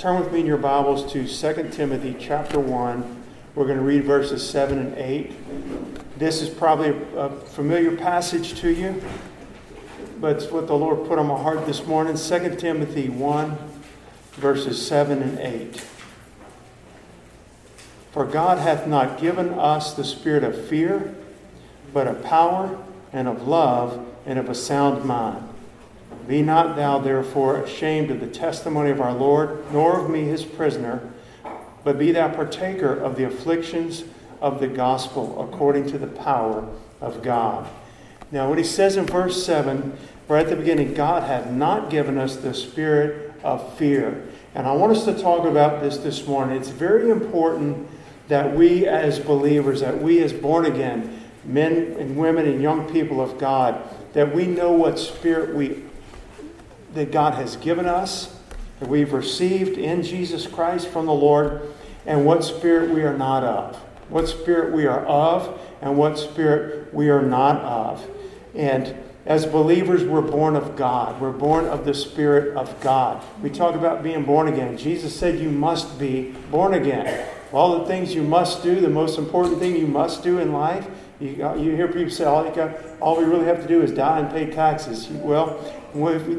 turn with me in your Bibles to 2 Timothy chapter 1. We're going to read verses 7 and 8. This is probably a familiar passage to you, but it's what the Lord put on my heart this morning. 2 Timothy 1, verses 7 and 8. For God hath not given us the spirit of fear, but of power and of love and of a sound mind. Be not thou therefore ashamed of the testimony of our Lord, nor of me his prisoner, but be thou partaker of the afflictions of the gospel according to the power of God. Now what he says in verse 7, right at the beginning, God hath not given us the spirit of fear. And I want us to talk about this morning. It's very important that we as believers, that we as born again, men and women and young people of God, that we know what spirit that God has given us, that we've received in Jesus Christ from the Lord, and what spirit we are not of, what spirit we are of, and what spirit we are not of. And as believers, we're born of God. We're born of the Spirit of God. We talk about being born again. Jesus said you must be born again. All the things you must do, the most important thing you must do in life, you hear people say, all we really have to do is die and pay taxes. Well,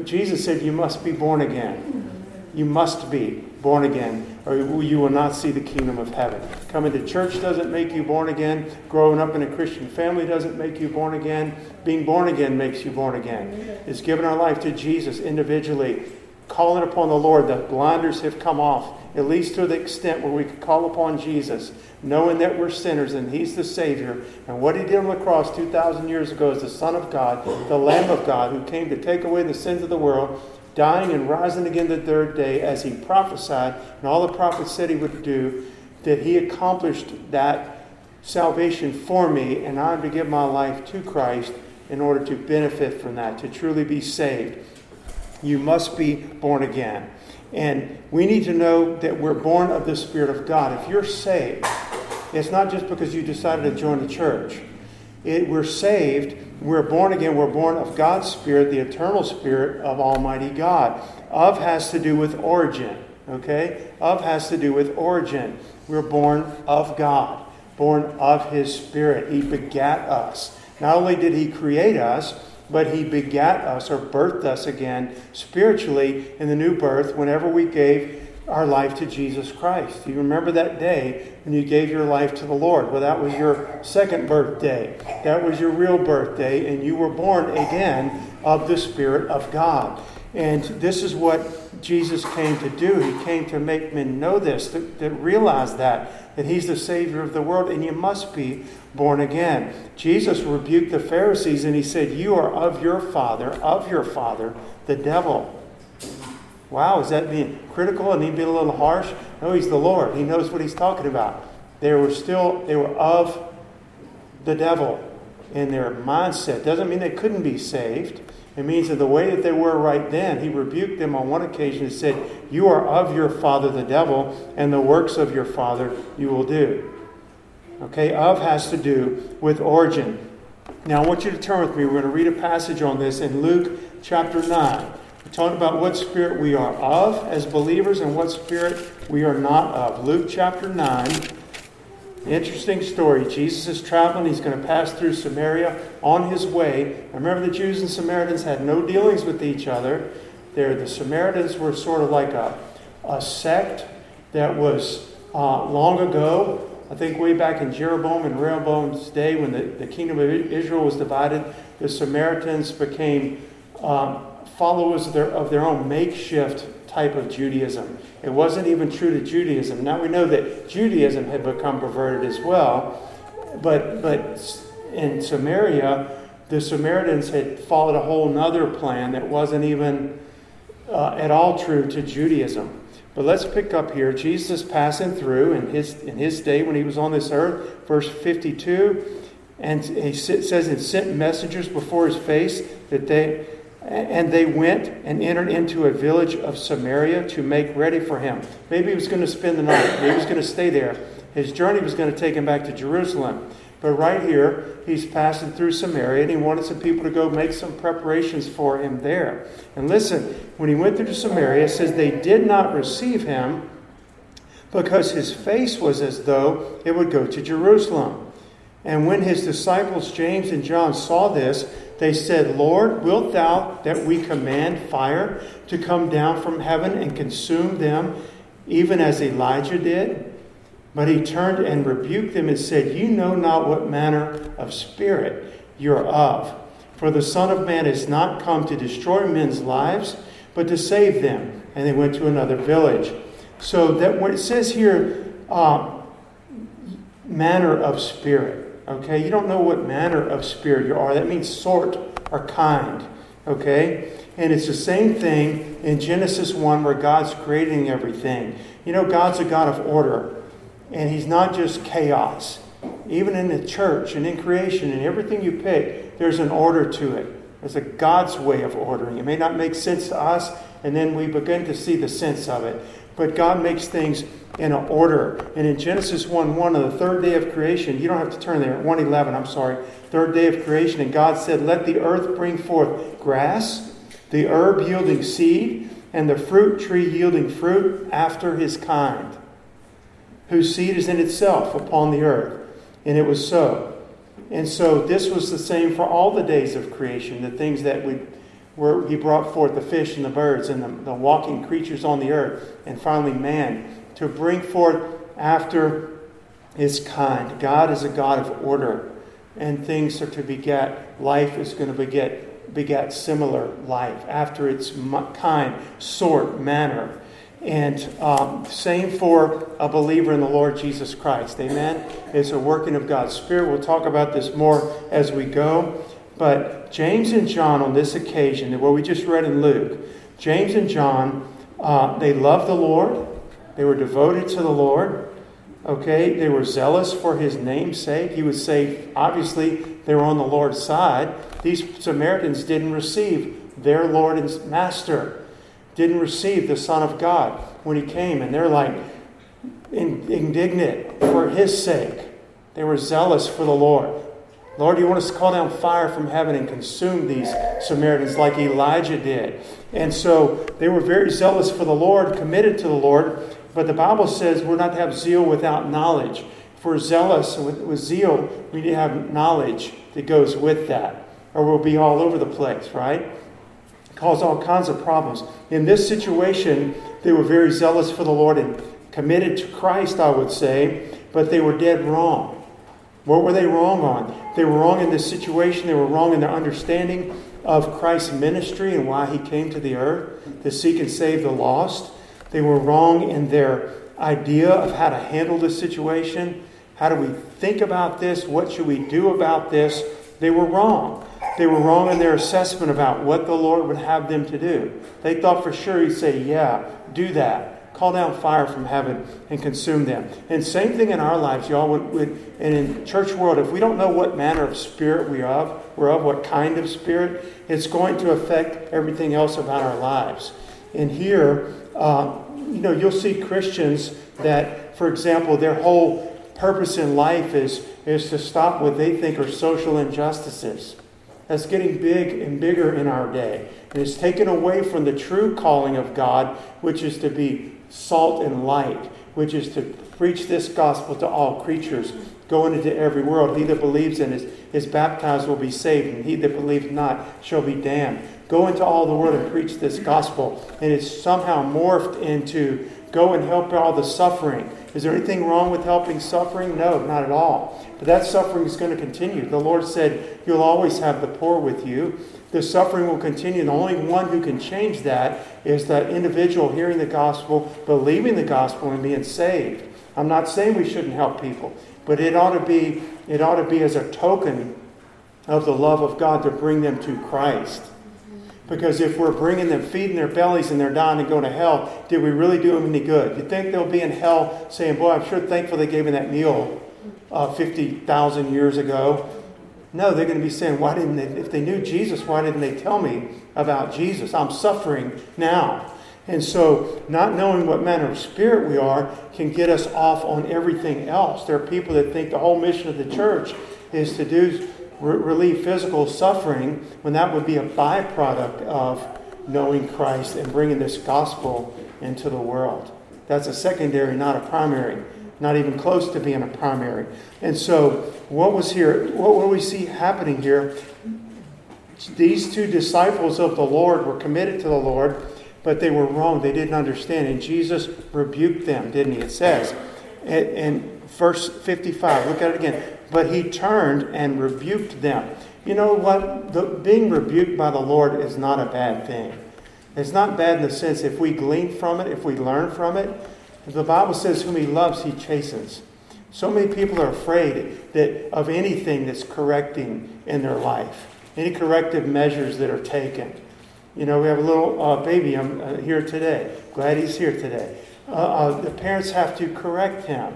Jesus said you must be born again. You must be born again, or you will not see the kingdom of heaven. Coming to church doesn't make you born again. Growing up in a Christian family doesn't make you born again. Being born again makes you born again. It's giving our life to Jesus individually, calling upon the Lord. The blinders have come off, at least to the extent where we can call upon Jesus, knowing that we're sinners and He's the Savior. And what He did on the cross 2,000 years ago is the Son of God, the Lamb of God, who came to take away the sins of the world, dying and rising again the third day, as He prophesied, and all the prophets said He would do, that He accomplished that salvation for me, and I'm to give my life to Christ in order to benefit from that, to truly be saved. You must be born again. And we need to know that we're born of the Spirit of God. If you're saved, it's not just because you decided to join the church. We're saved, we're born again, we're born of God's Spirit, the eternal Spirit of Almighty God. Of has to do with origin, okay? Of has to do with origin. We're born of God, born of His Spirit. He begat us. Not only did He create us, but He begat us, or birthed us again spiritually in the new birth whenever we gave our life to Jesus Christ. Do you remember that day when you gave your life to the Lord? Well, that was your second birthday. That was your real birthday, and you were born again of the Spirit of God. And this is what Jesus came to do. He came to make men know this, to realize that He's the Savior of the world, and you must be born again. Jesus rebuked the Pharisees, and He said, you are of your father, the devil. Wow, is that being critical and Him being a little harsh? No, He's the Lord. He knows what He's talking about. They were of the devil in their mindset. Doesn't mean they couldn't be saved. It means that the way that they were right then, He rebuked them on one occasion and said, you are of your father the devil, and the works of your father you will do. Okay, of has to do with origin. Now I want you to turn with me. We're going to read a passage on this in Luke chapter 9. Talking about what spirit we are of as believers and what spirit we are not of. Luke chapter 9, interesting story. Jesus is traveling. He's going to pass through Samaria on His way. Remember, the Jews and Samaritans had no dealings with each other. The Samaritans were sort of like a sect that was long ago, I think way back in Jeroboam and Rehoboam's day when the kingdom of Israel was divided, the Samaritans became followers of their own makeshift type of Judaism. It wasn't even true to Judaism. Now we know that Judaism had become perverted as well, but in Samaria, the Samaritans had followed a whole nother plan that wasn't even at all true to Judaism. But let's pick up here. Jesus passing through in his day when He was on this earth, verse 52, and He says, and sent messengers before His face And they went and entered into a village of Samaria to make ready for Him. Maybe He was going to spend the night. Maybe He was going to stay there. His journey was going to take Him back to Jerusalem. But right here, he's passing through Samaria, and he wanted some people to go make some preparations for him there. And listen, when he went through Samaria, it says they did not receive him because his face was as though it would go to Jerusalem. And when his disciples James and John saw this, they said, "Lord, wilt thou that we command fire to come down from heaven and consume them, even as Elijah did?" But he turned and rebuked them and said, "You know not what manner of spirit you're of. For the Son of Man is not come to destroy men's lives, but to save them." And they went to another village. So that when it says here, manner of spirit, okay? You don't know what manner of spirit you are. That means sort or kind, okay? And it's the same thing in Genesis 1 where God's creating everything. You know, God's a God of order. And he's not just chaos. Even in the church and in creation and everything you pick, there's an order to it. There's a God's way of ordering. It may not make sense to us, and then we begin to see the sense of it. But God makes things in an order. And in Genesis 1:1, on the third day of creation, you don't have to turn there, 1:11, I'm sorry. Third day of creation, and God said, "Let the earth bring forth grass, the herb yielding seed, and the fruit tree yielding fruit after his kind, whose seed is in itself upon the earth." And it was so. And so this was the same for all the days of creation, the things that he brought forth, the fish and the birds and the walking creatures on the earth, and finally man, to bring forth after his kind. God is a God of order, and things are to beget. Life is going to beget similar life after its kind, sort, manner. And same for a believer in the Lord Jesus Christ. Amen? It's a working of God's Spirit. We'll talk about this more as we go. But James and John on this occasion, what we just read in Luke, James and John, they loved the Lord. They were devoted to the Lord. Okay? They were zealous for his name's sake. He would say, obviously, they were on the Lord's side. These Samaritans didn't receive their Lord and Master, didn't receive the Son of God when he came. And they're like indignant for his sake. They were zealous for the Lord. "Lord, you want us to call down fire from heaven and consume these Samaritans like Elijah did." And so they were very zealous for the Lord, committed to the Lord. But the Bible says we're not to have zeal without knowledge. If we're zealous with zeal, we need to have knowledge that goes with that, or we'll be all over the place, right? Cause all kinds of problems. In this situation, they were very zealous for the Lord and committed to Christ, I would say, but they were dead wrong. What were they wrong on? They were wrong in this situation. They were wrong in their understanding of Christ's ministry and why he came to the earth, to seek and save the lost. They were wrong in their idea of how to handle this situation. How do we think about this? What should we do about this? They were wrong. They were wrong in their assessment about what the Lord would have them to do. They thought for sure he'd say, "Yeah, do that. Call down fire from heaven and consume them." And same thing in our lives, y'all. And in church world, if we don't know what manner of spirit we're of, what kind of spirit, it's going to affect everything else about our lives. And here, you'll see Christians that, for example, their whole purpose in life is to stop what they think are social injustices. That's getting big and bigger in our day. And it's taken away from the true calling of God, which is to be salt and light, which is to preach this gospel to all creatures, going into every world. He that believes and is baptized will be saved, and he that believes not shall be damned. Go into all the world and preach this gospel. And it's somehow morphed into go and help all the suffering. Is there anything wrong with helping suffering? No, not at all. But that suffering is going to continue. The Lord said, "You'll always have the poor with you." The suffering will continue. The only one who can change that is that individual hearing the gospel, believing the gospel, and being saved. I'm not saying we shouldn't help people, but it ought to be as a token of the love of God to bring them to Christ. Because if we're bringing them, feeding their bellies, and they're dying and going to hell, did we really do them any good? You think they'll be in hell saying, "Boy, I'm sure thankful they gave me that meal 50,000 years ago"? No, they're going to be saying, "Why didn't they? If they knew Jesus, why didn't they tell me about Jesus? I'm suffering now." And so not knowing what manner of spirit we are can get us off on everything else. There are people that think the whole mission of the church is to do relieve physical suffering, when that would be a byproduct of knowing Christ and bringing this gospel into the world. That's a secondary, not a primary. Not even close to being a primary. And so what we see happening here, these two disciples of the Lord were committed to the Lord, but they were wrong. They didn't understand. And Jesus rebuked them, didn't he? It says in verse 55, look at it again. But he turned and rebuked them. You know what? Being rebuked by the Lord is not a bad thing. It's not bad in the sense if we glean from it, if we learn from it. The Bible says whom he loves, he chastens. So many people are afraid that of anything that's correcting in their life, any corrective measures that are taken. You know, we have a little baby here today. Glad he's here today. The parents have to correct him.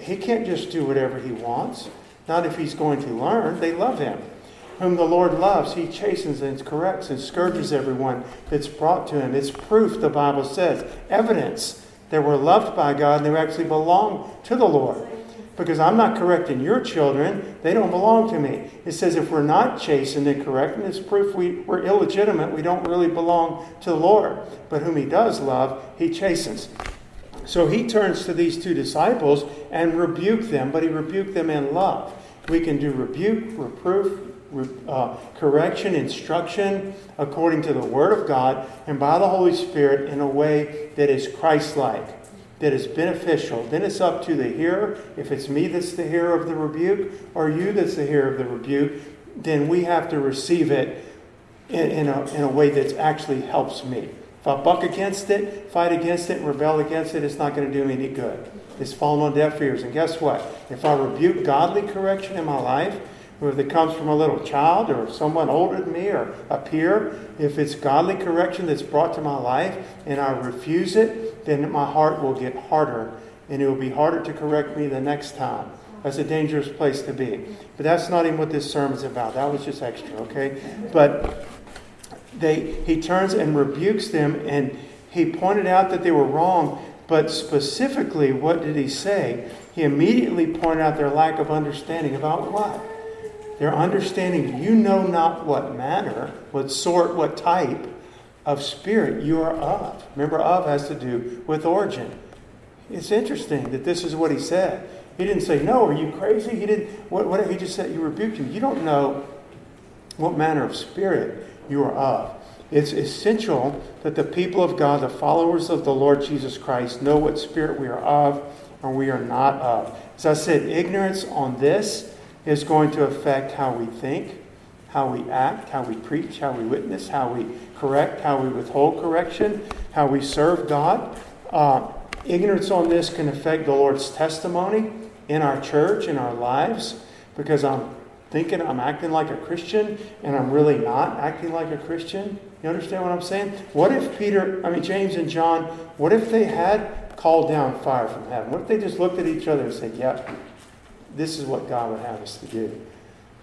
He can't just do whatever he wants. Not if he's going to learn. They love him. Whom the Lord loves, he chastens and corrects and scourges everyone that's brought to him. It's proof, the Bible says, evidence. They were loved by God and they actually belong to the Lord. Because I'm not correcting your children. They don't belong to me. It says if we're not chastened and correcting, it's proof we're illegitimate. We don't really belong to the Lord. But whom he does love, he chastens. So he turns to these two disciples and rebuked them. But he rebuked them in love. We can do rebuke, reproof, correction, instruction according to the Word of God and by the Holy Spirit in a way that is Christ-like, that is beneficial. Then it's up to the hearer. If it's me that's the hearer of the rebuke or you that's the hearer of the rebuke, then we have to receive it in a way that actually helps me. If I buck against it, fight against it, rebel against it, it's not going to do me any good. It's falling on deaf ears. And guess what? If I rebuke godly correction in my life, whether it comes from a little child or someone older than me or a peer, if it's godly correction that's brought to my life and I refuse it, then my heart will get harder and it will be harder to correct me the next time. That's a dangerous place to be. But that's not even what this sermon's about. That was just extra, okay? But he turns and rebukes them, and he pointed out that they were wrong. But specifically, what did he say? He immediately pointed out their lack of understanding about what? Their understanding, you know not what manner, what sort, what type of spirit you are of. Remember, of has to do with origin. It's interesting that this is what he said. He didn't say, no, are you crazy? He didn't. What he just said, you rebuked him. You don't know what manner of spirit you are of. It's essential that the people of God, the followers of the Lord Jesus Christ, know what spirit we are of or we are not of. As I said, ignorance on this is going to affect how we think, how we act, how we preach, how we witness, how we correct, how we withhold correction, how we serve God. Ignorance on this can affect the Lord's testimony in our church, in our lives, because I'm thinking I'm acting like a Christian and I'm really not acting like a Christian. You understand what I'm saying? What if James and John, what if they had called down fire from heaven? What if they just looked at each other and said, yep, this is what God would have us to do.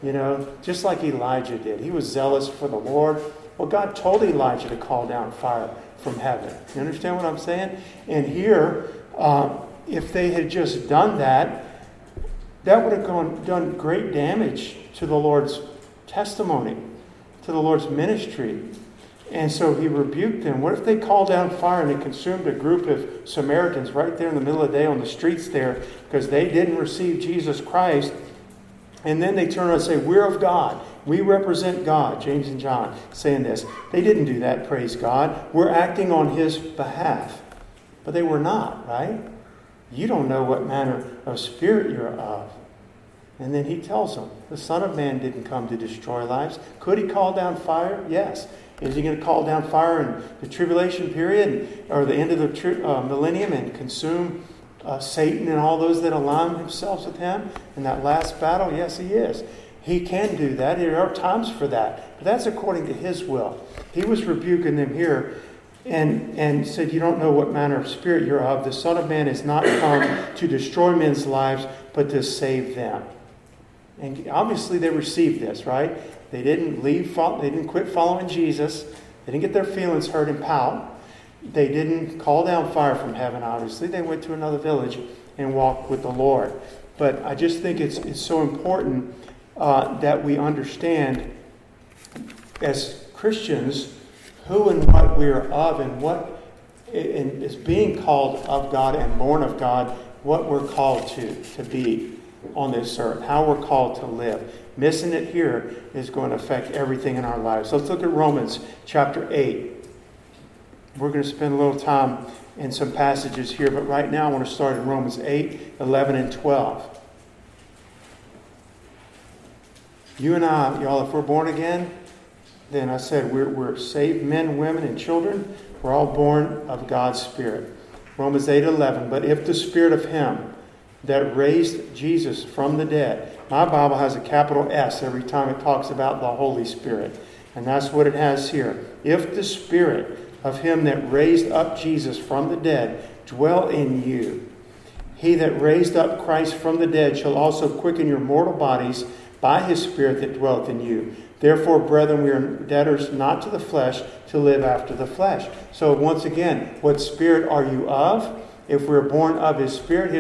You know, just like Elijah did. He was zealous for the Lord. Well, God told Elijah to call down fire from heaven. You understand what I'm saying? And here, if they had just done that, that would have done great damage to the Lord's testimony, to the Lord's ministry. And so he rebuked them. What if they called down fire and it consumed a group of Samaritans right there in the middle of the day on the streets there because they didn't receive Jesus Christ? And then they turn around and say, we're of God. We represent God. James and John saying this. They didn't do that, praise God. We're acting on his behalf. But they were not, right? You don't know what manner of spirit you're of. And then he tells them, the Son of Man didn't come to destroy lives. Could he call down fire? Yes. Is he going to call down fire in the tribulation period or the end of the millennium and consume Satan and all those that align themselves with him in that last battle? Yes, he is. He can do that. There are times for that. But that's according to his will. He was rebuking them here and said, you don't know what manner of spirit you're of. The Son of Man is not come to destroy men's lives, but to save them. And obviously they received this, right? They didn't quit following Jesus. They didn't get their feelings hurt and pout. They didn't call down fire from heaven, obviously. They went to another village and walked with the Lord. But I just think it's so important that we understand as Christians who and what we are of and what is being called of God and born of God, what we're called to be on this earth, how we're called to live. Missing it here is going to affect everything in our lives. Let's look at Romans chapter 8. We're going to spend a little time in some passages here, but right now I want to start in Romans 8, 11, and 12. You and I, y'all, if we're born again, then I said we're saved men, women, and children. We're all born of God's Spirit. Romans 8:11. But if the Spirit of Him that raised Jesus from the dead. My Bible has a capital S every time it talks about the Holy Spirit. And that's what it has here. If the Spirit of Him that raised up Jesus from the dead dwell in you, He that raised up Christ from the dead shall also quicken your mortal bodies by His Spirit that dwelleth in you. Therefore, brethren, we are debtors not to the flesh to live after the flesh. So once again, what spirit are you of? If we're born of His Spirit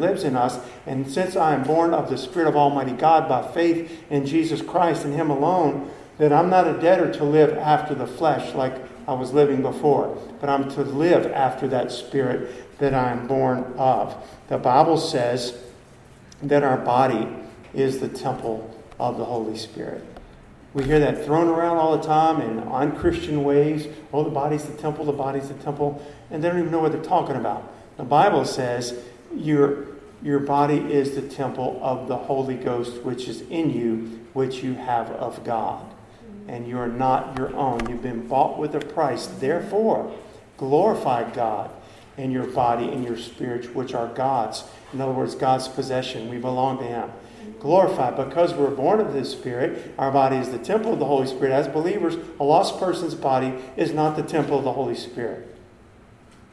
lives in us. And since I am born of the Spirit of Almighty God by faith in Jesus Christ and Him alone, then I'm not a debtor to live after the flesh like I was living before. But I'm to live after that Spirit that I am born of. The Bible says that our body is the temple of the Holy Spirit. We hear that thrown around all the time in unchristian ways. Oh, the body's the temple, the body's the temple. And they don't even know what they're talking about. The Bible says your body is the temple of the Holy Ghost, which is in you, which you have of God. And you're not your own. You've been bought with a price. Therefore, glorify God in your body and your spirit, which are God's. In other words, God's possession. We belong to Him. Glorified because we're born of His Spirit. Our body is the temple of the Holy Spirit. As believers, a lost person's body is not the temple of the Holy Spirit.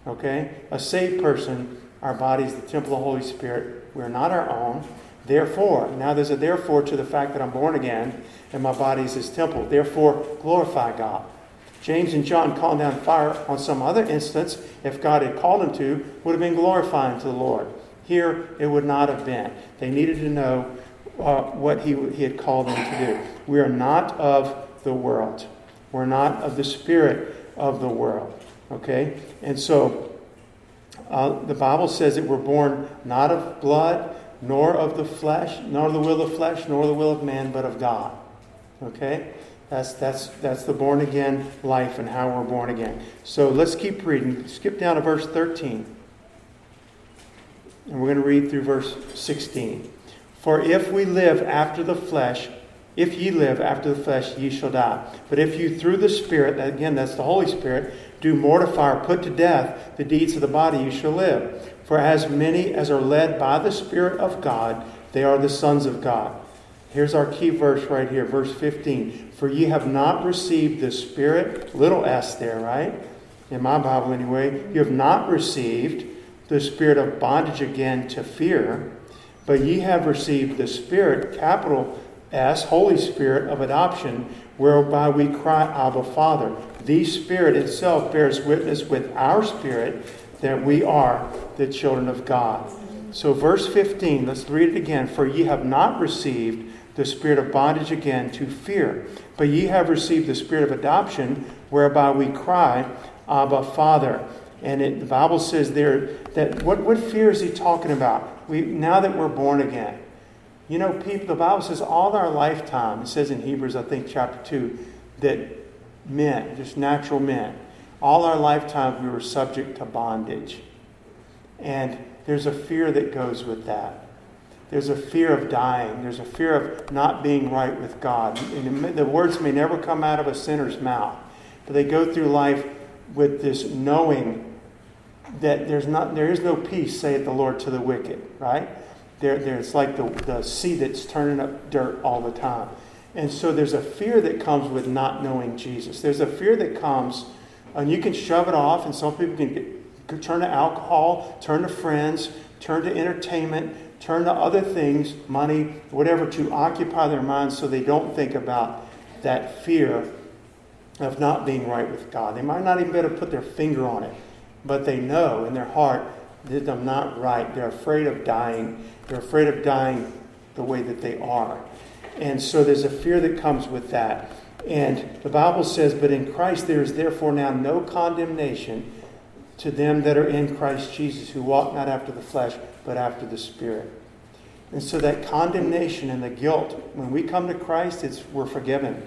Okay? A saved person, our body is the temple of the Holy Spirit. We're not our own. Therefore, now there's a therefore to the fact that I'm born again and my body is His temple. Therefore, glorify God. James and John calling down fire on some other instance, if God had called them to, would have been glorifying to the Lord. Here, it would not have been. They needed to know what he had called them to do. We are not of the world. We're not of the spirit of the world. Okay? And so, the Bible says that we're born not of blood, nor of the flesh, nor the will of flesh, nor the will of man, but of God. Okay? That's the born again life and how we're born again. So, let's keep reading. Skip down to verse 13. And we're going to read through verse 16. For if we live after the flesh, if ye live after the flesh, ye shall die. But if you through the Spirit, again, that's the Holy Spirit, do mortify or put to death the deeds of the body, you shall live. For as many as are led by the Spirit of God, they are the sons of God. Here's our key verse right here, verse 15. For ye have not received the Spirit, little s there, right? In my Bible anyway, you have not received the spirit of bondage again to fear, but ye have received the Spirit, capital S, Holy Spirit of adoption, whereby we cry, Abba, Father. The Spirit itself bears witness with our spirit that we are the children of God. So verse 15, let's read it again. For ye have not received the spirit of bondage again to fear, but ye have received the Spirit of adoption, whereby we cry, Abba, Father. And the Bible says there that what fear is he talking about? Now that we're born again. You know, people, the Bible says all our lifetime, it says in Hebrews, I think, chapter 2, that men, just natural men, all our lifetime we were subject to bondage. And there's a fear that goes with that. There's a fear of dying. There's a fear of not being right with God. And the words may never come out of a sinner's mouth, but they go through life with this knowing that there is no peace, saith the Lord, to the wicked, right? It's like the sea that's turning up dirt all the time. And so there's a fear that comes with not knowing Jesus. There's a fear that comes, and you can shove it off, and some people can turn to alcohol, turn to friends, turn to entertainment, turn to other things, money, whatever, to occupy their minds so they don't think about that fear of not being right with God. They might not even be able to put their finger on it, but they know in their heart that I'm not right. They're afraid of dying. They're afraid of dying the way that they are. And so there's a fear that comes with that. And the Bible says, but in Christ there is therefore now no condemnation to them that are in Christ Jesus, who walk not after the flesh, but after the Spirit. And so that condemnation and the guilt, when we come to Christ, we're forgiven.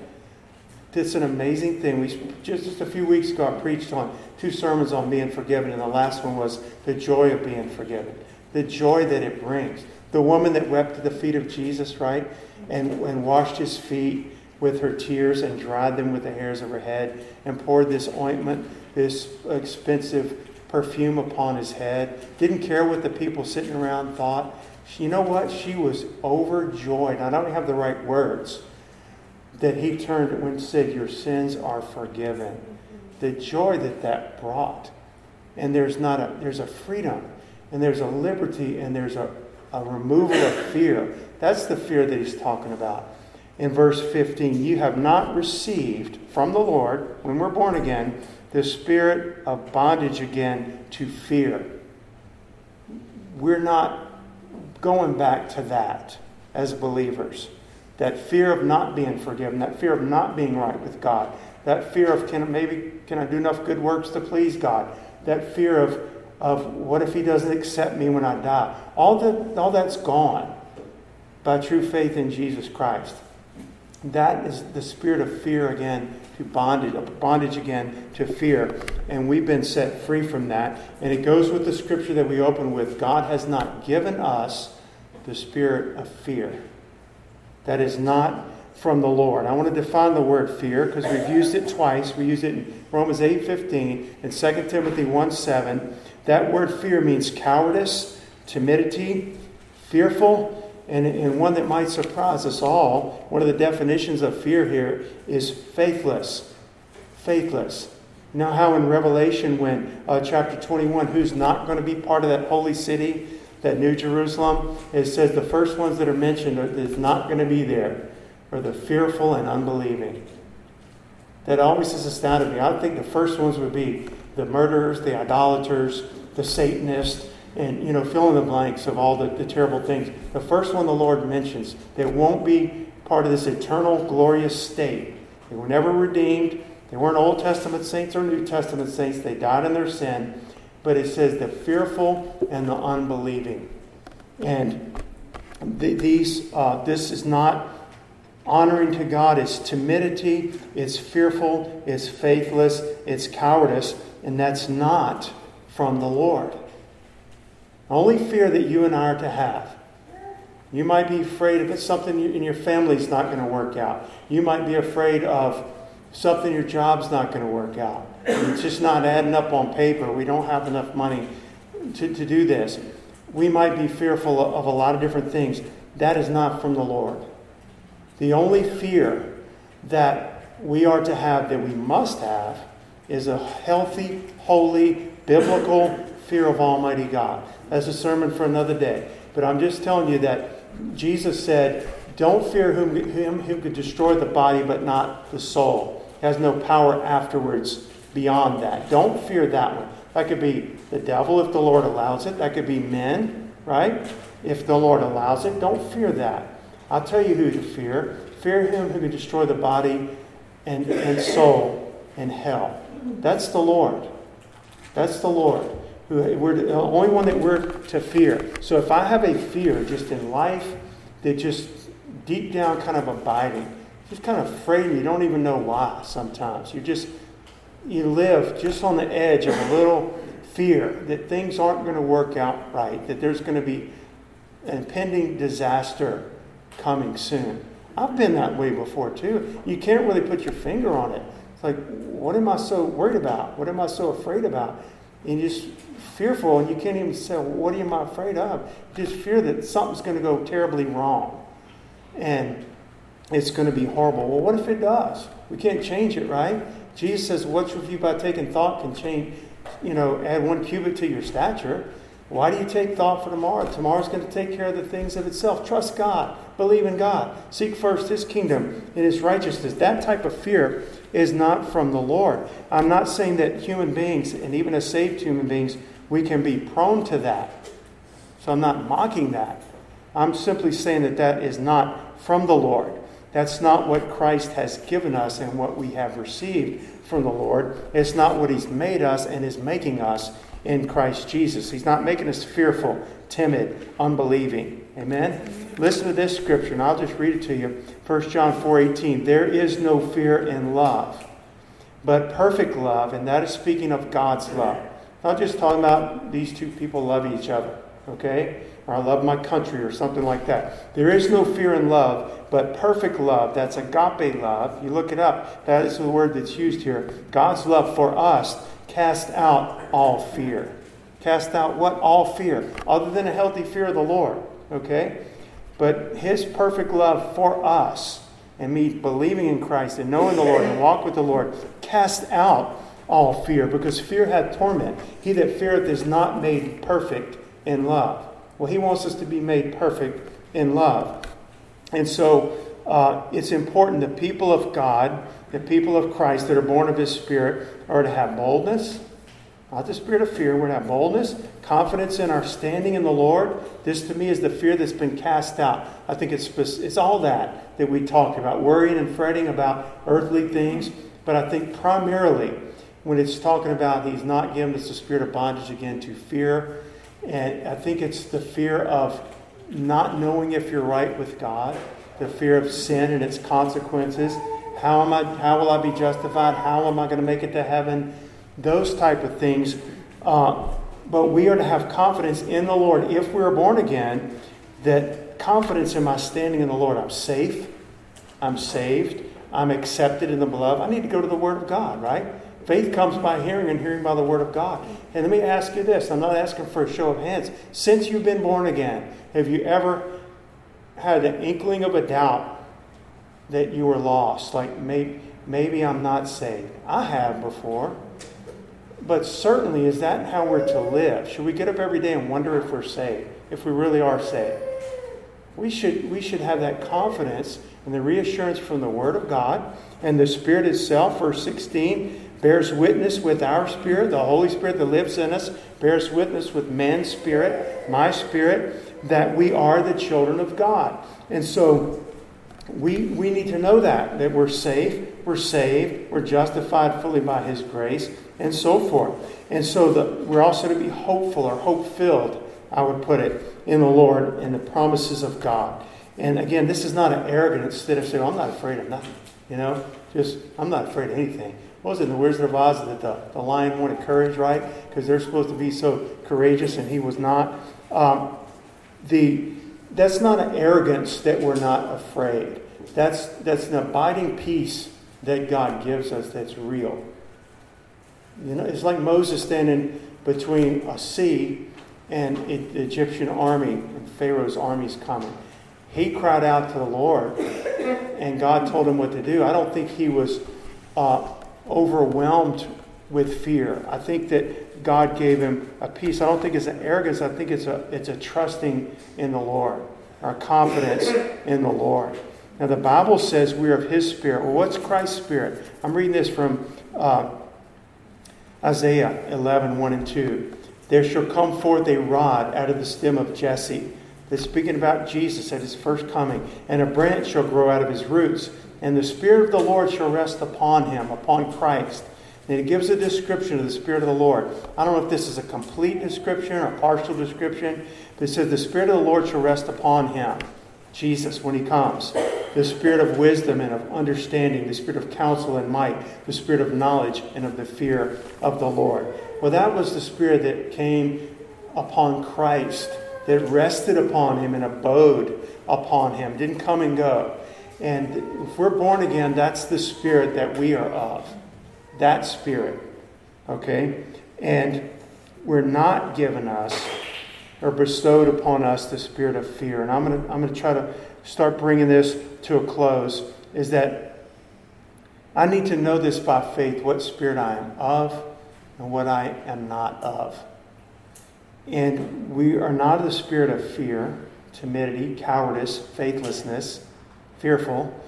It's an amazing thing. Just a few weeks ago, I preached on 2 sermons on being forgiven, and the last one was the joy of being forgiven, the joy that it brings. The woman that wept at the feet of Jesus, right, and washed his feet with her tears and dried them with the hairs of her head and poured this ointment, this expensive perfume upon his head. Didn't care what the people sitting around thought. You know what? She was overjoyed. I don't have the right words. That he turned and said, your sins are forgiven. The joy that brought. And there's a freedom. And there's a liberty. And there's a removal of fear. That's the fear that he's talking about. In verse 15, you have not received from the Lord, when we're born again, the spirit of bondage again to fear. We're not going back to that as believers. That fear of not being forgiven, that fear of not being right with God, that fear of can I do enough good works to please God, that fear of what if he doesn't accept me when I die. All that's gone by true faith in Jesus Christ. That is the spirit of fear again to bondage again to fear. And we've been set free from that. And it goes with the scripture that we open with. God has not given us the spirit of fear. That is not from the Lord. I want to define the word fear because we've used it twice. We used it in Romans 8:15 and 2 Timothy 1:7. That word fear means cowardice, timidity, fearful, and one that might surprise us all. One of the definitions of fear here is faithless. Faithless. You know how in Revelation when chapter 21, who's not going to be part of that holy city? That New Jerusalem, it says the first ones that are mentioned is not going to be there, are the fearful and unbelieving. That always has astounded me. I think the first ones would be the murderers, the idolaters, the Satanists, and fill in the blanks of all the terrible things. The first one the Lord mentions that won't be part of this eternal glorious state. They were never redeemed. They weren't Old Testament saints or New Testament saints. They died in their sin. But it says the fearful and the unbelieving. And this is not honoring to God. It's timidity, it's fearful, it's faithless, it's cowardice. And that's not from the Lord. The only fear that you and I are to have. You might be afraid if it's something in your family's not going to work out. You might be afraid of something your job's not going to work out. It's just not adding up on paper. We don't have enough money to do this. We might be fearful of a lot of different things. That is not from the Lord. The only fear that we are to have, that we must have, is a healthy, holy, biblical fear of Almighty God. That's a sermon for another day. But I'm just telling you that Jesus said, don't fear him who could destroy the body but not the soul. He has no power afterwards. Beyond that, don't fear that one. That could be the devil if the Lord allows it. That could be men, right? If the Lord allows it, don't fear that. I'll tell you who to fear. Fear him who can destroy the body and soul and hell. That's the Lord. That's the Lord. We're the only one that we're to fear. So if I have a fear just in life that just deep down kind of abiding, just kind of afraid, and you don't even know why sometimes. You live just on the edge of a little fear that things aren't going to work out right, that there's going to be an impending disaster coming soon. I've been that way before too. You can't really put your finger on it. It's like, what am I so worried about? What am I so afraid about? And you're just fearful, and you can't even say, well, what am I afraid of? Just fear that something's going to go terribly wrong. And it's going to be horrible. Well, what if it does? We can't change it, right? Jesus says, what's with you by taking thought can change, add 1 cubit to your stature. Why do you take thought for tomorrow? Tomorrow's going to take care of the things of itself. Trust God. Believe in God. Seek first His kingdom and His righteousness. That type of fear is not from the Lord. I'm not saying that human beings, and even as saved human beings, we can be prone to that. So I'm not mocking that. I'm simply saying that that is not from the Lord. That's not what Christ has given us and what we have received from the Lord. It's not what He's made us and is making us in Christ Jesus. He's not making us fearful, timid, unbelieving. Amen? Listen to this scripture, and I'll just read it to you. 1 John 4:18. There is no fear in love, but perfect love, and that is speaking of God's love. Not just talking about these two people loving each other, okay? Or I love my country or something like that. There is no fear in love, but perfect love, that's agape love. You look it up, that is the word that's used here. God's love for us cast out all fear. Cast out what? All fear. Other than a healthy fear of the Lord. Okay? But His perfect love for us, and me believing in Christ and knowing the Lord and walk with the Lord, cast out all fear, because fear hath torment. He that feareth is not made perfect in love. Well, He wants us to be made perfect in love. And so it's important the people of God, the people of Christ that are born of His Spirit, are to have boldness, not the spirit of fear. We're to have boldness, confidence in our standing in the Lord. This to me is the fear that's been cast out. I think it's all that we talked about, worrying and fretting about earthly things. But I think primarily when it's talking about He's not giving us the spirit of bondage again to fear. And I think it's the fear of not knowing if you're right with God, the fear of sin and its consequences. How will I be justified? How am I going to make it to heaven? Those type of things. But we are to have confidence in the Lord. If we are born again, that confidence in my standing in the Lord. I'm safe. I'm saved. I'm accepted in the beloved. I need to go to the Word of God, right? Faith comes by hearing, and hearing by the Word of God. And let me ask you this. I'm not asking for a show of hands. Since you've been born again, have you ever had an inkling of a doubt that you were lost? Like, maybe I'm not saved. I have before. But certainly, is that how we're to live? Should we get up every day and wonder if we're saved? If we really are saved? We should have that confidence and the reassurance from the Word of God. And the Spirit itself, verse 16, bears witness with our spirit. The Holy Spirit that lives in us bears witness with man's spirit, my spirit, that we are the children of God. And so we need to know that we're safe, we're saved, we're justified fully by His grace, and so forth. And so we're also to be hopeful or hope-filled, I would put it, in the Lord and the promises of God. And again, this is not an arrogance. Instead of saying, I'm not afraid of nothing, I'm not afraid of anything. What was it in The Wizard of Oz that the lion wanted courage, right? Because they're supposed to be so courageous and he was not. That's not an arrogance that we're not afraid. That's an abiding peace that God gives us that's real. It's like Moses standing between a sea and the Egyptian army, and Pharaoh's army's coming. He cried out to the Lord, and God told him what to do. I don't think he was overwhelmed with fear. I think that God gave him a peace. I don't think it's an arrogance. I think it's a trusting in the Lord, or confidence in the Lord. Now, the Bible says we're of His Spirit. Well, what's Christ's Spirit? I'm reading this from Isaiah 11:1-2. There shall come forth a rod out of the stem of Jesse. They're speaking about Jesus at His first coming. And a branch shall grow out of His roots. And the Spirit of the Lord shall rest upon Him, upon Christ. And it gives a description of the Spirit of the Lord. I don't know if this is a complete description or a partial description. But it says the Spirit of the Lord shall rest upon Him, Jesus, when He comes. The Spirit of wisdom and of understanding. The Spirit of counsel and might. The Spirit of knowledge and of the fear of the Lord. Well, that was the Spirit that came upon Christ, that rested upon Him and abode upon Him, didn't come and go. And if we're born again, that's the Spirit that we are of. That Spirit. Okay? And we're not given us or bestowed upon us the spirit of fear. And I'm going to try to start bringing this to a close, is that I need to know this by faith, what spirit I am of and what I am not of. And we are not of the spirit of fear, timidity, cowardice, faithlessness, fearful.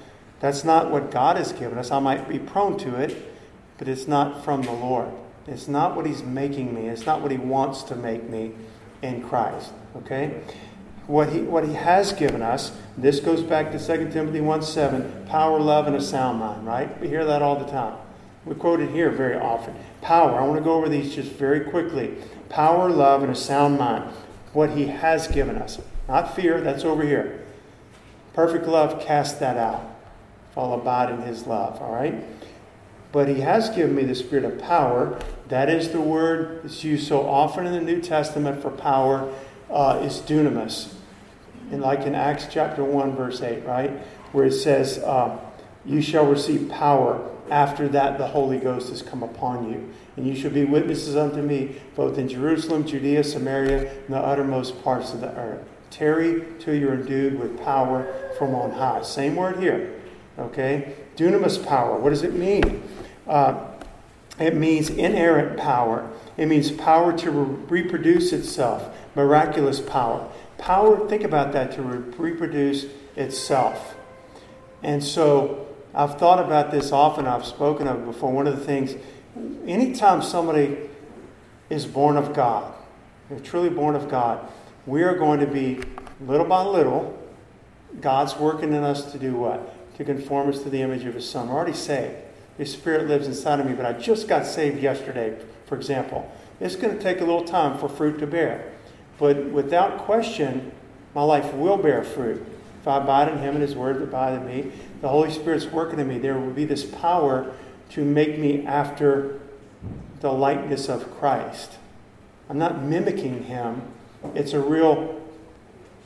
That's not what God has given us. I might be prone to it, but it's not from the Lord. It's not what he's making me. It's not what he wants to make me in Christ. Okay? What he has given us, this goes back to 2 Timothy 1:7, power, love, and a sound mind, right? We hear that all the time. We quote it here very often. Power. I want to go over these just very quickly. Power, love, and a sound mind. What he has given us. Not fear. That's over here. Perfect love casts that out. All abide in his love. All right? But he has given me the spirit of power. That is the word that's used so often in the New Testament for power. Is dunamis. And like in Acts chapter 1 verse 8, right? Where it says, you shall receive power. After that, the Holy Ghost has come upon you. And you shall be witnesses unto me, both in Jerusalem, Judea, Samaria, and the uttermost parts of the earth. Tarry till you're endued with power from on high. Same word here. Okay? Dunamis power. What does it mean? It means inerrant power. It means power to reproduce itself. Miraculous power. Power, think about that, to reproduce itself. And so I've thought about this often. I've spoken of it before. One of the things, anytime somebody is born of God, they're truly born of God, we are going to be, little by little, God's working in us to do what? To conform us to the image of his Son. We're already saved. His Spirit lives inside of me, but I just got saved yesterday, for example. It's going to take a little time for fruit to bear. But without question, my life will bear fruit. If I abide in him and his word abide in me, the Holy Spirit's working in me. There will be this power to make me after the likeness of Christ. I'm not mimicking him. It's a real,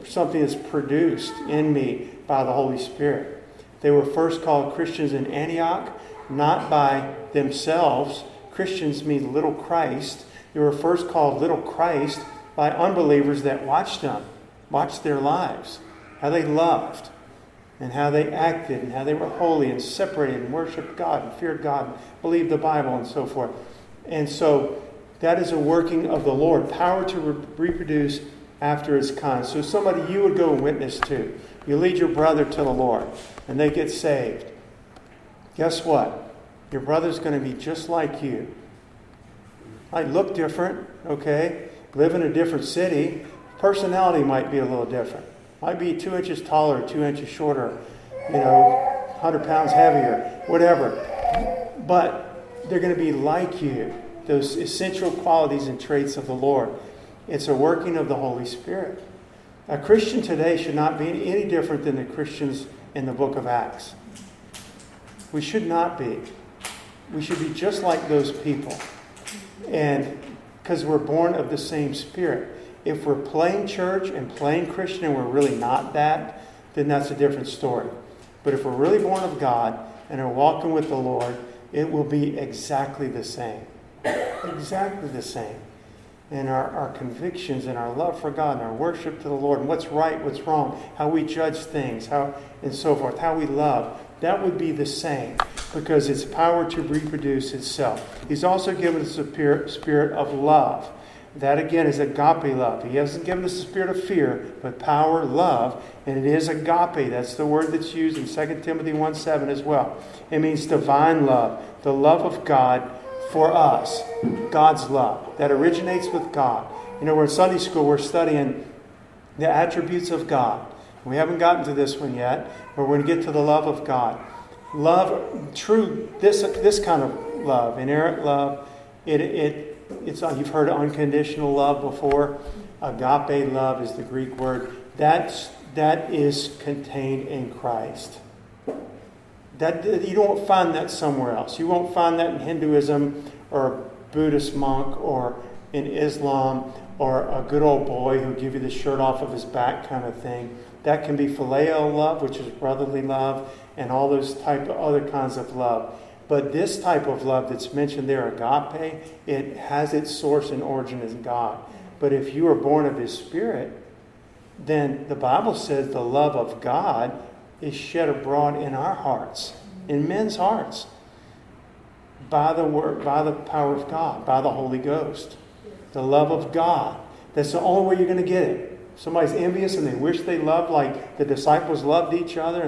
something that's produced in me by the Holy Spirit. They were first called Christians in Antioch, not by themselves. Christians mean little Christ. They were first called little Christ by unbelievers that watched them, watched their lives, how they loved, and how they acted, and how they were holy and separated and worshiped God and feared God and believed the Bible and so forth. And so that is a working of the Lord, power to reproduce after his kind. So somebody you would go and witness to. You lead your brother to the Lord, and they get saved. Guess what? Your brother's going to be just like you. I look different, okay? Live in a different city, personality might be a little different. Might be 2 inches taller, 2 inches shorter, 100 pounds heavier, whatever. But they're going to be like you. Those essential qualities and traits of the Lord. It's a working of the Holy Spirit. A Christian today should not be any different than the Christians in the book of Acts. We should not be. We should be just like those people. And because we're born of the same Spirit. If we're playing church and playing Christian and we're really not that, then that's a different story. But if we're really born of God and are walking with the Lord, it will be exactly the same. Exactly the same. And our convictions and our love for God and our worship to the Lord and what's right, what's wrong, how we judge things, how and so forth, how we love, that would be the same. Because it's power to reproduce itself. He's also given us a spirit of love. That again is agape love. He hasn't given us the spirit of fear, but power, love, and it is agape. That's the word that's used in 2 Timothy 1:7 as well. It means divine love, the love of God for us. God's love that originates with God. We're in Sunday school, we're studying the attributes of God. We haven't gotten to this one yet, but we're going to get to the love of God. Love, true, this kind of love, inerrant love, it's you've heard of unconditional love before. Agape love is the Greek word. That is contained in Christ. That you don't find that somewhere else. You won't find that in Hinduism or a Buddhist monk or in Islam or a good old boy who give you the shirt off of his back kind of thing. That can be phileo love, which is brotherly love, and all those type of other kinds of love. But this type of love that's mentioned there, agape, it has its source and origin in God. But if you are born of his Spirit, then the Bible says the love of God is shed abroad in our hearts, in men's hearts, by the power of God, by the Holy Ghost. The love of God. That's the only way you're going to get it. Somebody's envious and they wish they loved like the disciples loved each other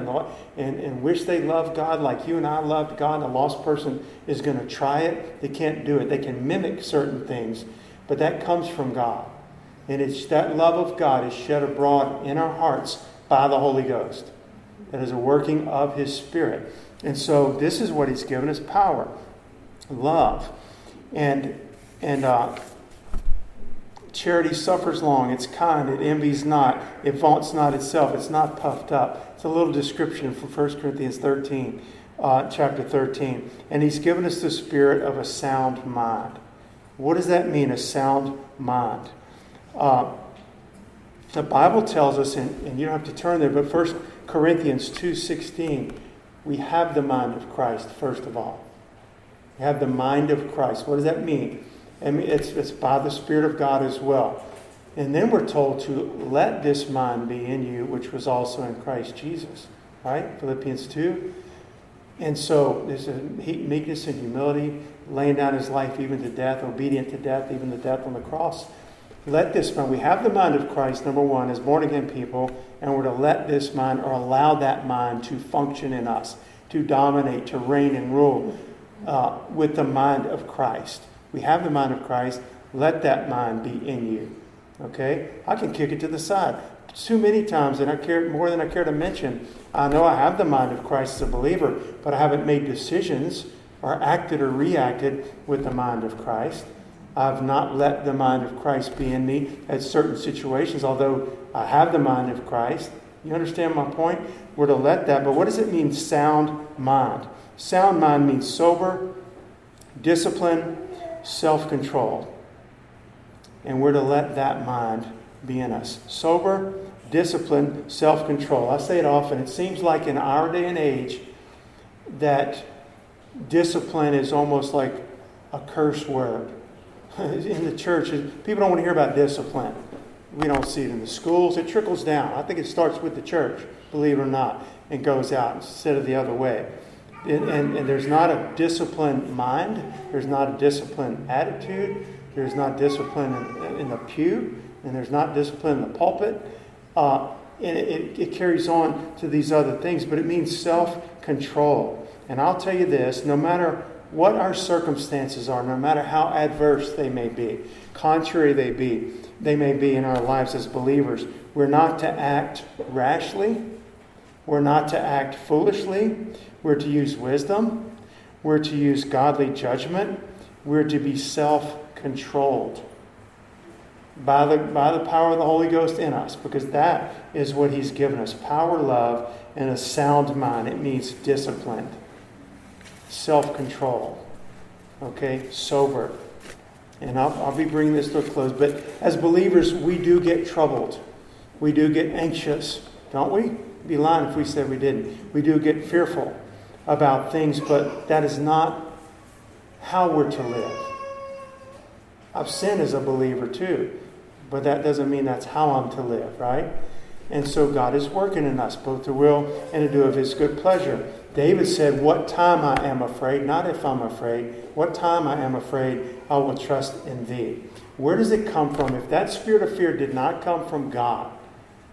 and wish they loved God like you and I loved God. A lost person is going to try it. They can't do it. They can mimic certain things, but that comes from God. And it's that love of God is shed abroad in our hearts by the Holy Ghost. That is a working of His Spirit. And so this is what He's given us, power, love, and charity suffers long, it's kind, it envies not, it vaunts not itself, it's not puffed up. It's a little description from 1 Corinthians 13, chapter 13. And He's given us the spirit of a sound mind. What does that mean, a sound mind? The Bible tells us, and you don't have to turn there, but 1 Corinthians 2:16, we have the mind of Christ, first of all. We have the mind of Christ. What does that mean? I mean, it's by the Spirit of God as well. And then we're told to let this mind be in you, which was also in Christ Jesus. Right? Philippians 2. And so there's a meekness and humility, laying down His life even to death, obedient to death, even the death on the cross. Let this mind. We have the mind of Christ, number one, as born-again people, and we're to let this mind or allow that mind to function in us, to dominate, to reign and rule with the mind of Christ. We have the mind of Christ. Let that mind be in you. Okay? I can kick it to the side. Too many times, and I care more than I care to mention, I know I have the mind of Christ as a believer, but I haven't made decisions or acted or reacted with the mind of Christ. I've not let the mind of Christ be in me at certain situations, although I have the mind of Christ. You understand my point? We're to let that. But what does it mean, sound mind? Sound mind means sober, disciplined, self-control. And we're to let that mind be in us. Sober, disciplined, self-control. I say it often. It seems like in our day and age that discipline is almost like a curse word. In the church, people don't want to hear about discipline. We don't see it in the schools. It trickles down. I think it starts with the church, believe it or not, and goes out instead of the other way. And there's not a disciplined mind. There's not a disciplined attitude. There's not discipline in the pew. And there's not discipline in the pulpit. And it carries on to these other things. But it means self-control. And I'll tell you this, no matter what our circumstances are, no matter how adverse they may be, contrary they may be in our lives as believers, we're not to act rashly. We're not to act foolishly. We're to use wisdom. We're to use godly judgment. We're to be self-controlled by the power of the Holy Ghost in us, because that is what He's given us. Power, love, and a sound mind. It means disciplined. Self-control. Okay? Sober. And I'll be bringing this to a close. But as believers, we do get troubled. We do get anxious, don't we? Be lying if we said we didn't. We do get fearful about things, but that is not how we're to live. I've sinned as a believer too, but that doesn't mean that's how I'm to live, right? And so God is working in us, both to will and to do of His good pleasure. David said, what time I am afraid, not if I'm afraid, what time I am afraid, I will trust in Thee. Where does it come from? If that spirit of fear did not come from God,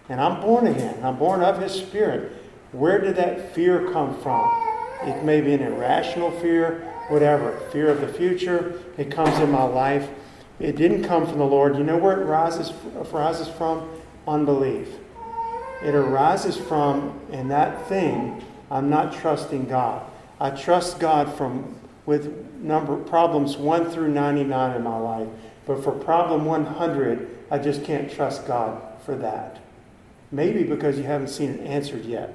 and I'm born again, I'm born of His Spirit, where did that fear come from? It may be an irrational fear, whatever. Fear of the future, it comes in my life. It didn't come from the Lord. You know where it arises from? Unbelief. It arises from, in that thing, I'm not trusting God. I trust God with problems 1 through 99 in my life. But for problem 100, I just can't trust God for that. Maybe because you haven't seen it answered yet.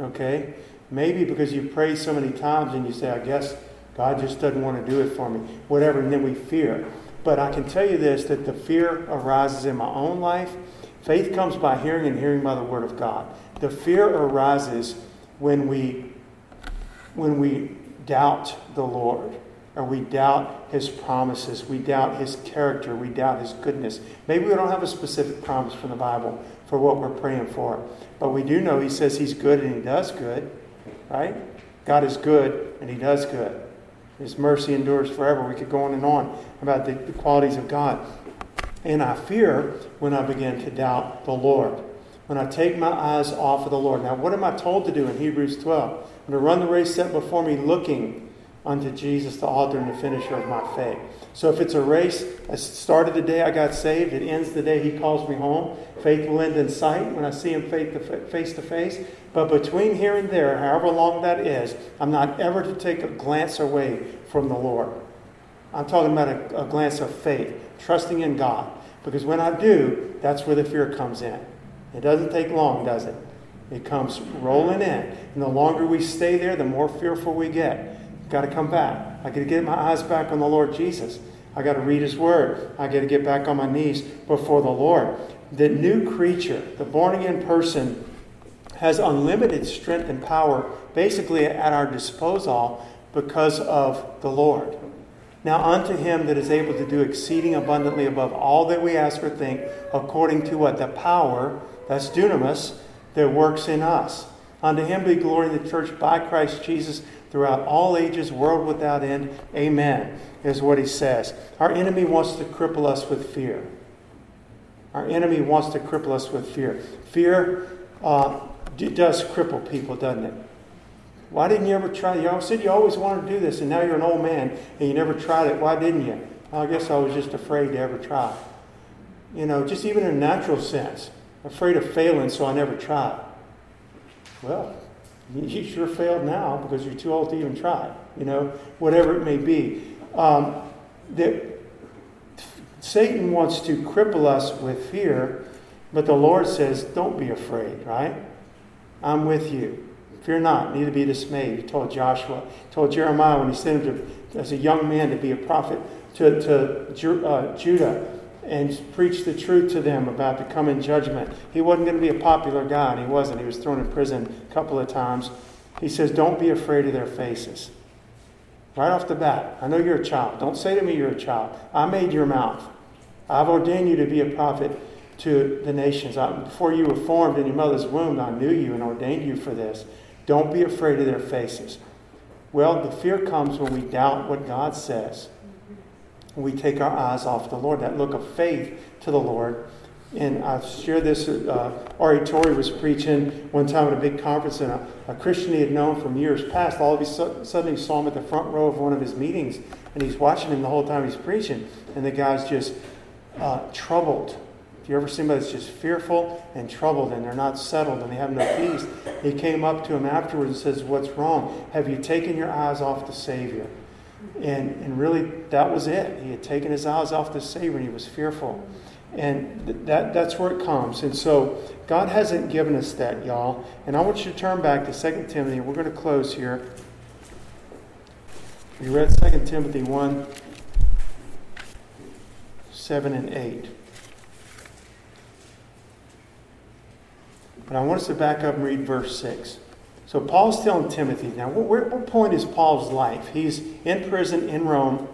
Okay? Maybe because you pray so many times and you say, I guess God just doesn't want to do it for me. Whatever, and then we fear. But I can tell you this, that the fear arises in my own life. Faith comes by hearing and hearing by the Word of God. The fear arises when we doubt the Lord, or we doubt His promises, we doubt His character, we doubt His goodness. Maybe we don't have a specific promise from the Bible for what we're praying for, but we do know He says He's good and He does good, right? God is good and He does good. His mercy endures forever. We could go on and on about the qualities of God. and I fear when I begin to doubt the Lord, when I take my eyes off of the Lord. Now, what am I told to do in Hebrews 12? I'm to run the race set before me, looking unto Jesus, the author and the finisher of my faith. So if it's a race, I started the day I got saved, it ends the day he calls me home. Faith will end in sight when I see him face to face. But between here and there, however long that is, I'm not ever to take a glance away from the Lord. I'm talking about a glance of faith, trusting in God. Because when I do, that's where the fear comes in. It doesn't take long, does it? It comes rolling in. And the longer we stay there, the more fearful we get. Got to come back. I got to get my eyes back on the Lord Jesus. I got to read his word. I got to get back on my knees before the Lord. The new creature, the born again person, has unlimited strength and power basically at our disposal because of the Lord. Now unto him that is able to do exceeding abundantly above all that we ask or think, according to what? The power, that's dunamis, that works in us. Unto him be glory in the church by Christ Jesus throughout all ages, world without end. Amen, is what he says. Our enemy wants to cripple us with fear. Our enemy wants to cripple us with fear. Fear does cripple people, doesn't it? Why didn't you ever try? You said you always wanted to do this, and now you're an old man, and you never tried it. Why didn't you? Well, I guess I was just afraid to ever try. You know, just even in a natural sense. Afraid of failing, so I never tried. Well, you sure failed now because you're too old to even try. You know, whatever it may be. Satan wants to cripple us with fear, but the Lord says, don't be afraid, right? I'm with you. Fear not, neither be dismayed. He told Joshua, told Jeremiah when he sent him to, as a young man to be a prophet to Judah and preach the truth to them about the coming judgment. He wasn't going to be a popular guy, and he wasn't. He was thrown in prison a couple of times. He says, don't be afraid of their faces. Right off the bat, I know you're a child. Don't say to me you're a child. I made your mouth. I've ordained you to be a prophet to the nations. Before you were formed in your mother's womb, I knew you and ordained you for this. Don't be afraid of their faces. Well, the fear comes when we doubt what God says. We take our eyes off the Lord, that look of faith to the Lord. And I share this, R.A. Torrey was preaching one time at a big conference, and a Christian he had known from years past, all of a sudden he saw him at the front row of one of his meetings, and he's watching him the whole time he's preaching. And the guy's just troubled. If you ever seen somebody that's just fearful and troubled and they're not settled and they have no peace, he came up to him afterwards and says, what's wrong? Have you taken your eyes off the Savior? And really, that was it. He had taken his eyes off the Savior and he was fearful. And that's where it comes. And so God hasn't given us that, y'all. And I want you to turn back to 2 Timothy. We're going to close here. We read 2 Timothy 1, 7 and 8. But I want us to back up and read verse 6. So Paul's telling Timothy, now what point is Paul's life? He's in prison in Rome.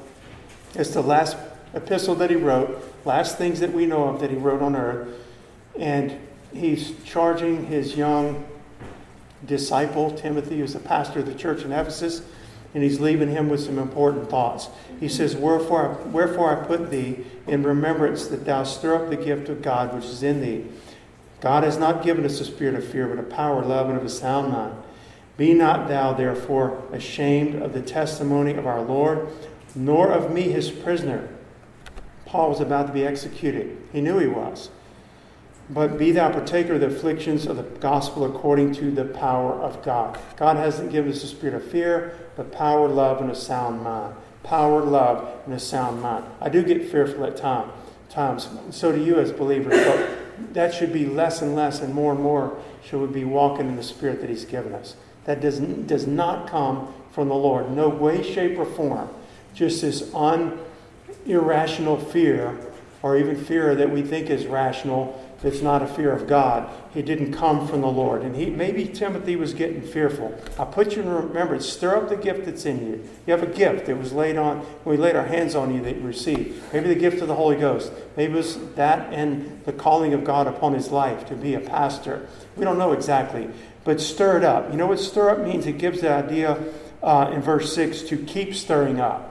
It's the last epistle that he wrote, last things that we know of that he wrote on earth. And he's charging his young disciple, Timothy, who's the pastor of the church in Ephesus, and he's leaving him with some important thoughts. He says, Wherefore I put thee in remembrance that thou stir up the gift of God which is in thee. God has not given us a spirit of fear, but of power, love, and of a sound mind. Be not thou, therefore, ashamed of the testimony of our Lord, nor of me, his prisoner. Paul was about to be executed. He knew he was. But be thou partaker of the afflictions of the gospel according to the power of God. God hasn't given us a spirit of fear, but power, love, and a sound mind. Power, love, and a sound mind. I do get fearful at times. So do you as believers. But that should be less and less, and more should we be walking in the Spirit that he's given us. That does not come from the Lord. No way, shape, or form. Just this irrational fear, or even fear that we think is rational, that's not a fear of God. It didn't come from the Lord. And maybe Timothy was getting fearful. I put you in remembrance. Stir up the gift that's in you. You have a gift that was laid on, when we laid our hands on you, that you received. Maybe the gift of the Holy Ghost. Maybe it was that and the calling of God upon his life to be a pastor. We don't know exactly. But stir it up. You know what stir up means? It gives the idea in verse 6 to keep stirring up.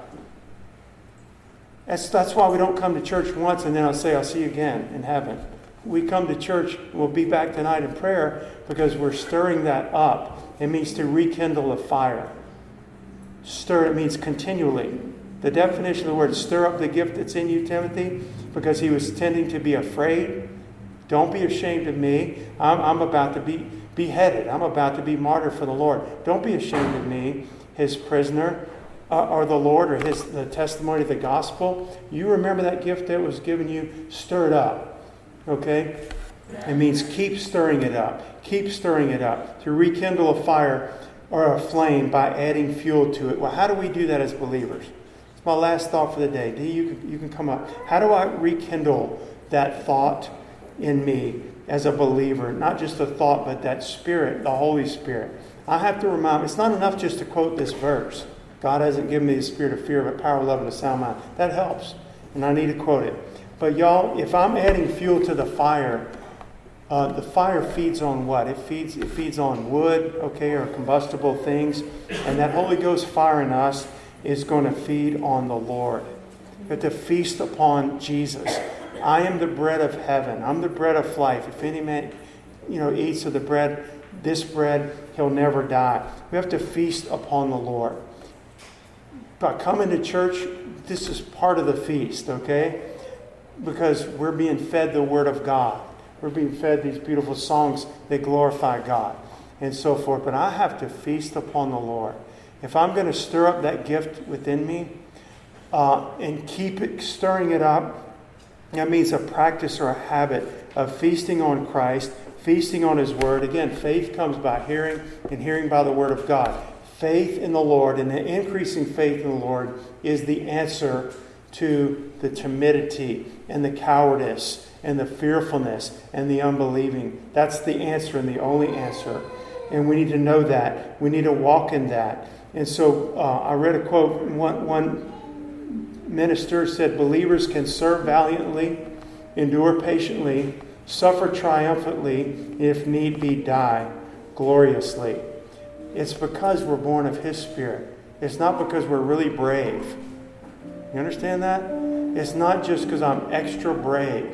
That's why we don't come to church once and then I'll see you again in heaven. We come to church, we'll be back tonight in prayer because we're stirring that up. It means to rekindle a fire. Stir, it means continually. The definition of the word, stir up the gift that's in you, Timothy, because he was tending to be afraid. Don't be ashamed of me. I'm about to be beheaded. I'm about to be martyred for the Lord. Don't be ashamed of me, his prisoner, or the Lord, or the testimony of the gospel. You remember that gift that was given you, stir it up. Okay? It means keep stirring it up. Keep stirring it up. To rekindle a fire or a flame by adding fuel to it. Well, how do we do that as believers? It's my last thought for the day. Dee, you can come up. How do I rekindle that thought in me as a believer? Not just the thought, but that Spirit, the Holy Spirit. I have to remind, it's not enough just to quote this verse. God hasn't given me the spirit of fear, but power, love, and a sound mind. That helps. And I need to quote it. But y'all, if I'm adding fuel to the fire feeds on what? It feeds on wood, okay, or combustible things. And that Holy Ghost fire in us is going to feed on the Lord. We have to feast upon Jesus. I am the bread of heaven. I'm the bread of life. If any man, eats of the bread, this bread, he'll never die. We have to feast upon the Lord. By coming to church, this is part of the feast, okay? Because we're being fed the Word of God. We're being fed these beautiful songs that glorify God and so forth. But I have to feast upon the Lord. If I'm going to stir up that gift within me and keep stirring it up, that means a practice or a habit of feasting on Christ, feasting on His Word. Again, faith comes by hearing and hearing by the Word of God. Faith in the Lord and the increasing faith in the Lord is the answer to the timidity and the cowardice and the fearfulness and the unbelieving. That's the answer and the only answer. And we need to know that. We need to walk in that. And so I read a quote. One minister said, believers can serve valiantly, endure patiently, suffer triumphantly, if need be, die gloriously. It's because we're born of His Spirit. It's not because we're really brave. You understand that? It's not just because I'm extra brave.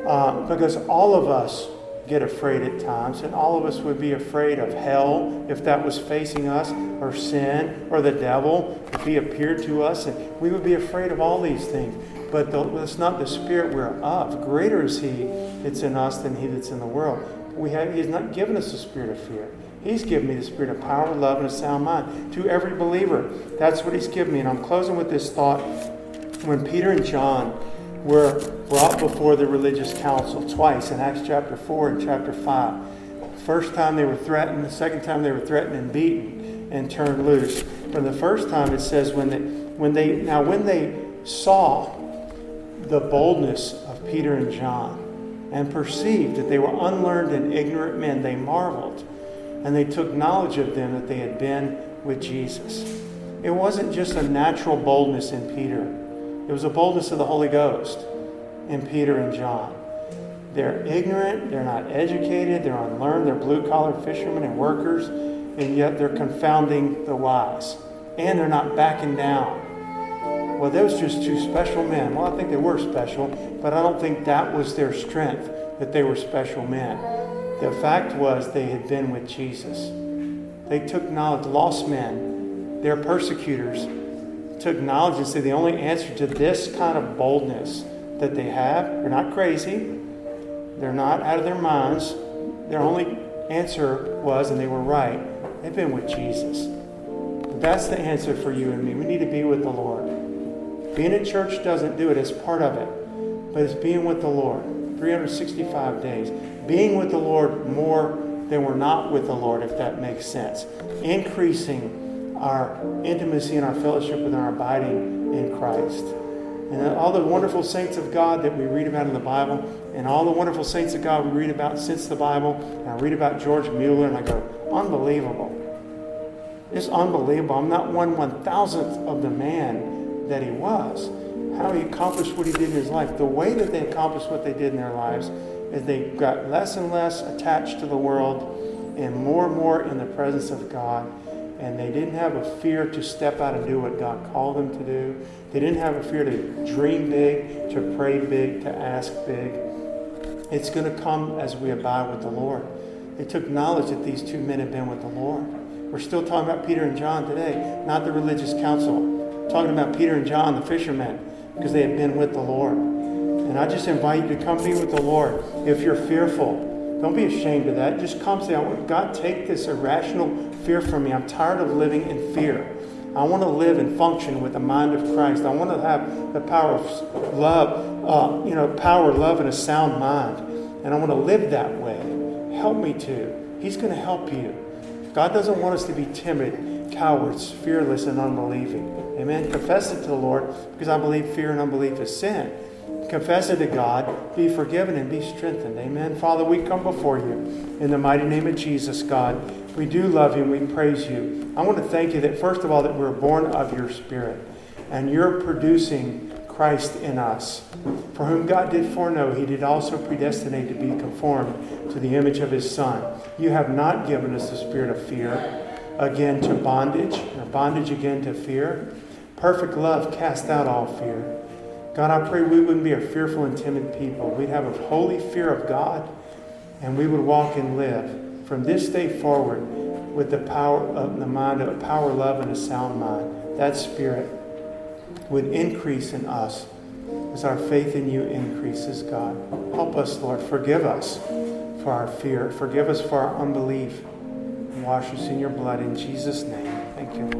Because all of us get afraid at times. And all of us would be afraid of hell if that was facing us. Or sin. Or the devil. If he appeared to us. And we would be afraid of all these things. But it's not the spirit we're of. Greater is He that's in us than he that's in the world. He's not given us a spirit of fear. He's given me the spirit of power, love, and a sound mind to every believer. That's what He's given me. And I'm closing with this thought. When Peter and John were brought before the religious council twice in Acts chapter 4 and chapter 5. First time they were threatened. The second time they were threatened and beaten and turned loose. From the first time it says when they saw the boldness of Peter and John and perceived that they were unlearned and ignorant men, they marveled. And they took knowledge of them that they had been with Jesus. It wasn't just a natural boldness in Peter. It was a boldness of the Holy Ghost in Peter and John. They're ignorant. They're not educated. They're unlearned. They're blue-collar fishermen and workers. And yet they're confounding the wise. And they're not backing down. Well, those just two special men. Well, I think they were special. But I don't think that was their strength, that they were special men. The fact was they had been with Jesus. They took knowledge. Lost men, their persecutors, took knowledge and said the only answer to this kind of boldness that they have, they're not crazy, they're not out of their minds. Their only answer was, and they were right, they've been with Jesus. That's the answer for you and me. We need to be with the Lord. Being at church doesn't do it. It's part of it. But it's being with the Lord. 365 days. Being with the Lord more than we're not with the Lord, if that makes sense. Increasing our intimacy and our fellowship with our abiding in Christ. And all the wonderful saints of God that we read about in the Bible, and all the wonderful saints of God we read about since the Bible, and I read about George Mueller, and I go, unbelievable. It's unbelievable. I'm not 1/1000th of the man that he was. How he accomplished what he did in his life. The way that they accomplished what they did in their lives is they got less and less attached to the world and more in the presence of God. and they didn't have a fear to step out and do what God called them to do. They didn't have a fear to dream big, to pray big, to ask big. It's going to come as we abide with the Lord. It took knowledge that these two men had been with the Lord. We're still talking about Peter and John today, not the religious council. We're talking about Peter and John, the fishermen, because they had been with the Lord. And I just invite you to come be with the Lord. If you're fearful, don't be ashamed of that. Just come say, God, take this irrational fear from me. I'm tired of living in fear. I want to live and function with the mind of Christ. I want to have the power of love, love, and a sound mind. And I want to live that way. Help me to. He's going to help you. God doesn't want us to be timid, cowards, fearless, and unbelieving. Amen. Confess it to the Lord, because I believe fear and unbelief is sin. Confess it to God, be forgiven, and be strengthened. Amen. Father, we come before you in the mighty name of Jesus, God. We do love you and we praise you. I want to thank you that, first of all, that we're born of your Spirit. And you're producing Christ in us. For whom God did foreknow, he did also predestinate to be conformed to the image of his Son. You have not given us the spirit of fear, again to bondage, or bondage again to fear. Perfect love casts out all fear. God, I pray we wouldn't be a fearful and timid people. We'd have a holy fear of God, and we would walk and live from this day forward with the power of the mind, of power, love, and a sound mind. That Spirit would increase in us as our faith in you increases, God. Help us, Lord. Forgive us for our fear. Forgive us for our unbelief. Wash us in your blood. In Jesus' name, thank you.